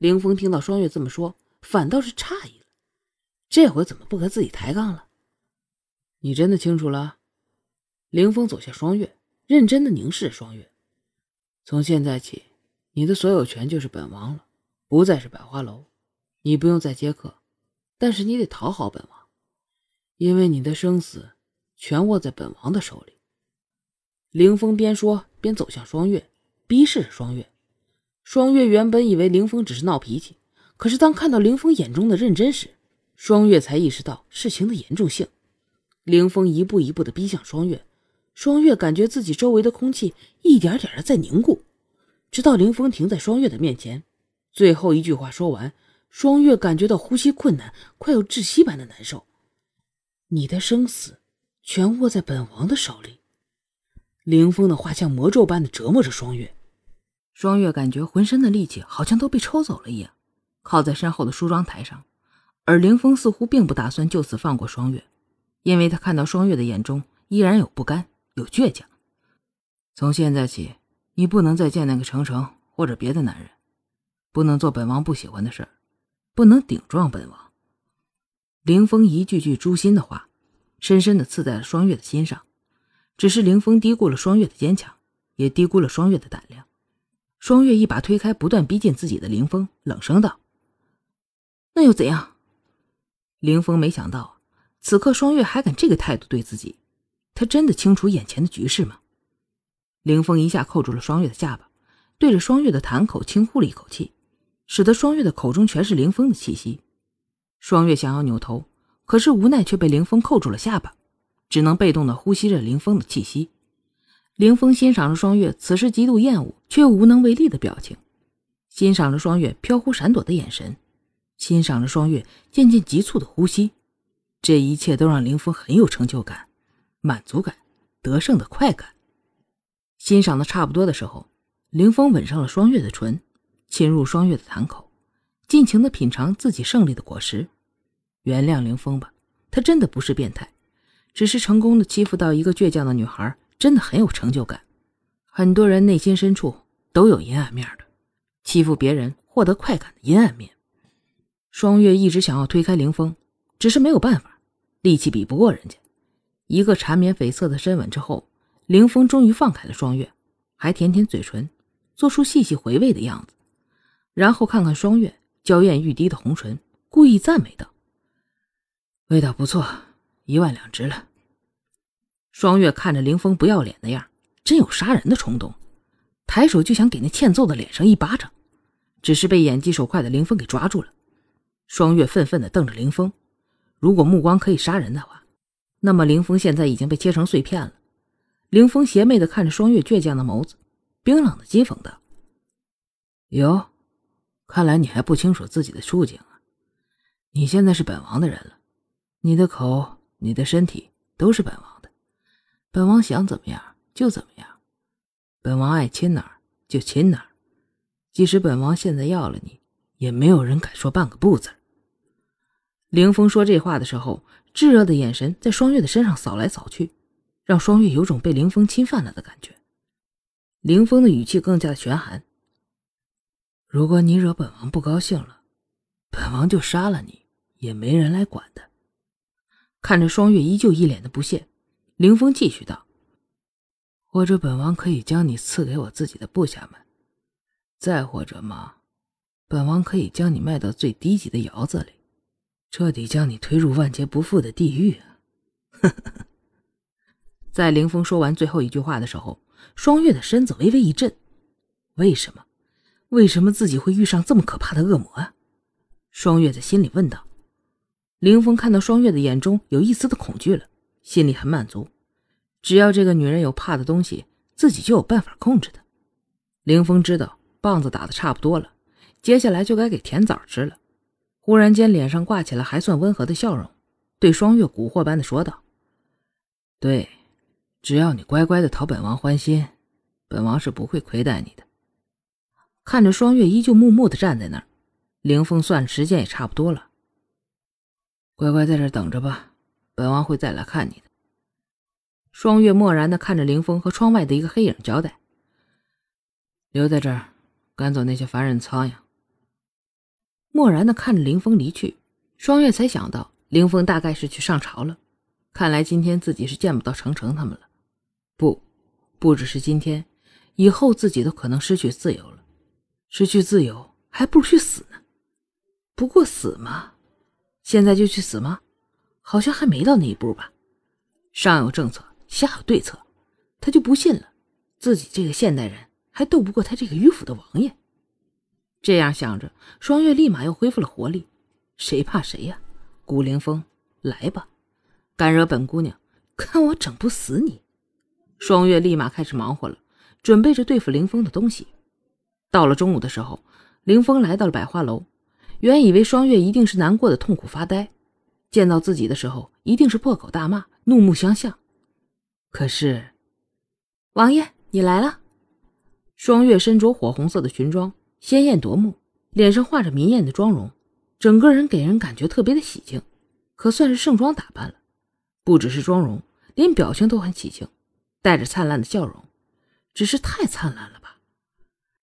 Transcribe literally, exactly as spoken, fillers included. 凌风听到双月这么说，反倒是诧异了，这回怎么不和自己抬杠了？你真的清楚了？凌风走向双月，认真的凝视着双月。从现在起，你的所有权就是本王了，不再是百花楼，你不用再接客，但是你得讨好本王，因为你的生死全握在本王的手里。凌风边说边走向双月，逼视着双月。双月原本以为凌风只是闹脾气，可是当看到凌风眼中的认真时，双月才意识到事情的严重性。凌风一步一步地逼向双月，双月感觉自己周围的空气一点点地在凝固，直到凌风停在双月的面前，最后一句话说完，双月感觉到呼吸困难，快有窒息般的难受。你的生死全握在本王的手里。凌风的话像魔咒般的折磨着双月。双月感觉浑身的力气好像都被抽走了一样，靠在身后的梳妆台上，而凌风似乎并不打算就此放过双月，因为他看到双月的眼中依然有不甘，有倔强。从现在起，你不能再见那个程程或者别的男人，不能做本王不喜欢的事，不能顶撞本王。凌风一句句诛心的话，深深地刺在了双月的心上。只是凌风低估了双月的坚强，也低估了双月的胆量。双月一把推开不断逼近自己的凌风，冷声道：“那又怎样？”凌风没想到，此刻双月还敢这个态度对自己，他真的清楚眼前的局势吗？凌风一下扣住了双月的下巴，对着双月的檀口轻呼了一口气，使得双月的口中全是凌风的气息。双月想要扭头，可是无奈却被凌风扣住了下巴，只能被动地呼吸着凌风的气息。凌风欣赏着双月此时极度厌恶却又无能为力的表情，欣赏着双月飘忽闪躲的眼神，欣赏着双月渐渐急促的呼吸，这一切都让凌风很有成就感、满足感、得胜的快感。欣赏的差不多的时候，凌风吻上了双月的唇，侵入双月的檀口，尽情地品尝自己胜利的果实。原谅凌风吧，他真的不是变态，只是成功的欺负到一个倔强的女孩，真的很有成就感。很多人内心深处都有阴暗面的，欺负别人获得快感的阴暗面。双月一直想要推开凌风，只是没有办法，力气比不过人家。一个缠绵悱恻的深吻之后，凌风终于放开了双月，还舔舔嘴唇，做出细细回味的样子，然后看看双月娇艳欲滴的红唇，故意赞美道：“味道不错，一万两值了。”双月看着凌风不要脸的样，真有杀人的冲动，抬手就想给那欠揍的脸上一巴掌，只是被眼疾手快的凌风给抓住了。双月愤愤地瞪着凌风，如果目光可以杀人的话，那么凌风现在已经被切成碎片了。凌风邪魅地看着双月倔强的眸子，冰冷地讥讽道：“哟，看来你还不清楚自己的处境啊！你现在是本王的人了，你的口，你的身体都是本王的，本王想怎么样就怎么样，本王爱亲哪儿就亲哪儿。即使本王现在要了你，也没有人敢说半个不字。”凌风说这话的时候，炙热的眼神在双月的身上扫来扫去，让双月有种被凌风侵犯了的感觉。凌风的语气更加的玄寒：“如果你惹本王不高兴了，本王就杀了你，也没人来管的。”看着双月依旧一脸的不屑，凌风继续道：“或者本王可以将你赐给我自己的部下们，再或者嘛，本王可以将你卖到最低级的窑子里，彻底将你推入万劫不复的地狱啊！”在凌风说完最后一句话的时候，双月的身子微微一震，为什么？为什么自己会遇上这么可怕的恶魔啊？双月在心里问道。凌风看到双月的眼中有一丝的恐惧了，心里很满足，只要这个女人有怕的东西，自己就有办法控制她。凌风知道棒子打得差不多了，接下来就该给甜枣吃了。忽然间脸上挂起了还算温和的笑容，对双月蛊惑般的说道：“对，只要你乖乖的讨本王欢心，本王是不会亏待你的。”看着双月依旧木木地站在那儿，凌风算时间也差不多了：“乖乖在这等着吧，本王会再来看你的。”双月漠然地看着凌风和窗外的一个黑影交代：“留在这儿，赶走那些凡人苍蝇。”漠然地看着凌风离去，双月才想到凌风大概是去上朝了，看来今天自己是见不到程程他们了。不，不只是今天，以后自己都可能失去自由了。失去自由，还不如去死呢。不过死嘛，现在就去死吗？好像还没到那一步吧。上有政策，下有对策，他就不信了，自己这个现代人还斗不过他这个迂腐的王爷。这样想着，双月立马又恢复了活力。谁怕谁呀、啊？古凌风，来吧，敢惹本姑娘，看我整不死你！双月立马开始忙活了，准备着对付凌风的东西。到了中午的时候，凌风来到了百花楼，原以为双月一定是难过的痛苦发呆，见到自己的时候一定是破口大骂，怒目相向。可是，王爷，你来了！双月身着火红色的裙装，鲜艳夺目，脸上画着明艳的妆容，整个人给人感觉特别的喜庆，可算是盛装打扮了。不只是妆容，连表情都很喜庆，带着灿烂的笑容，只是太灿烂了。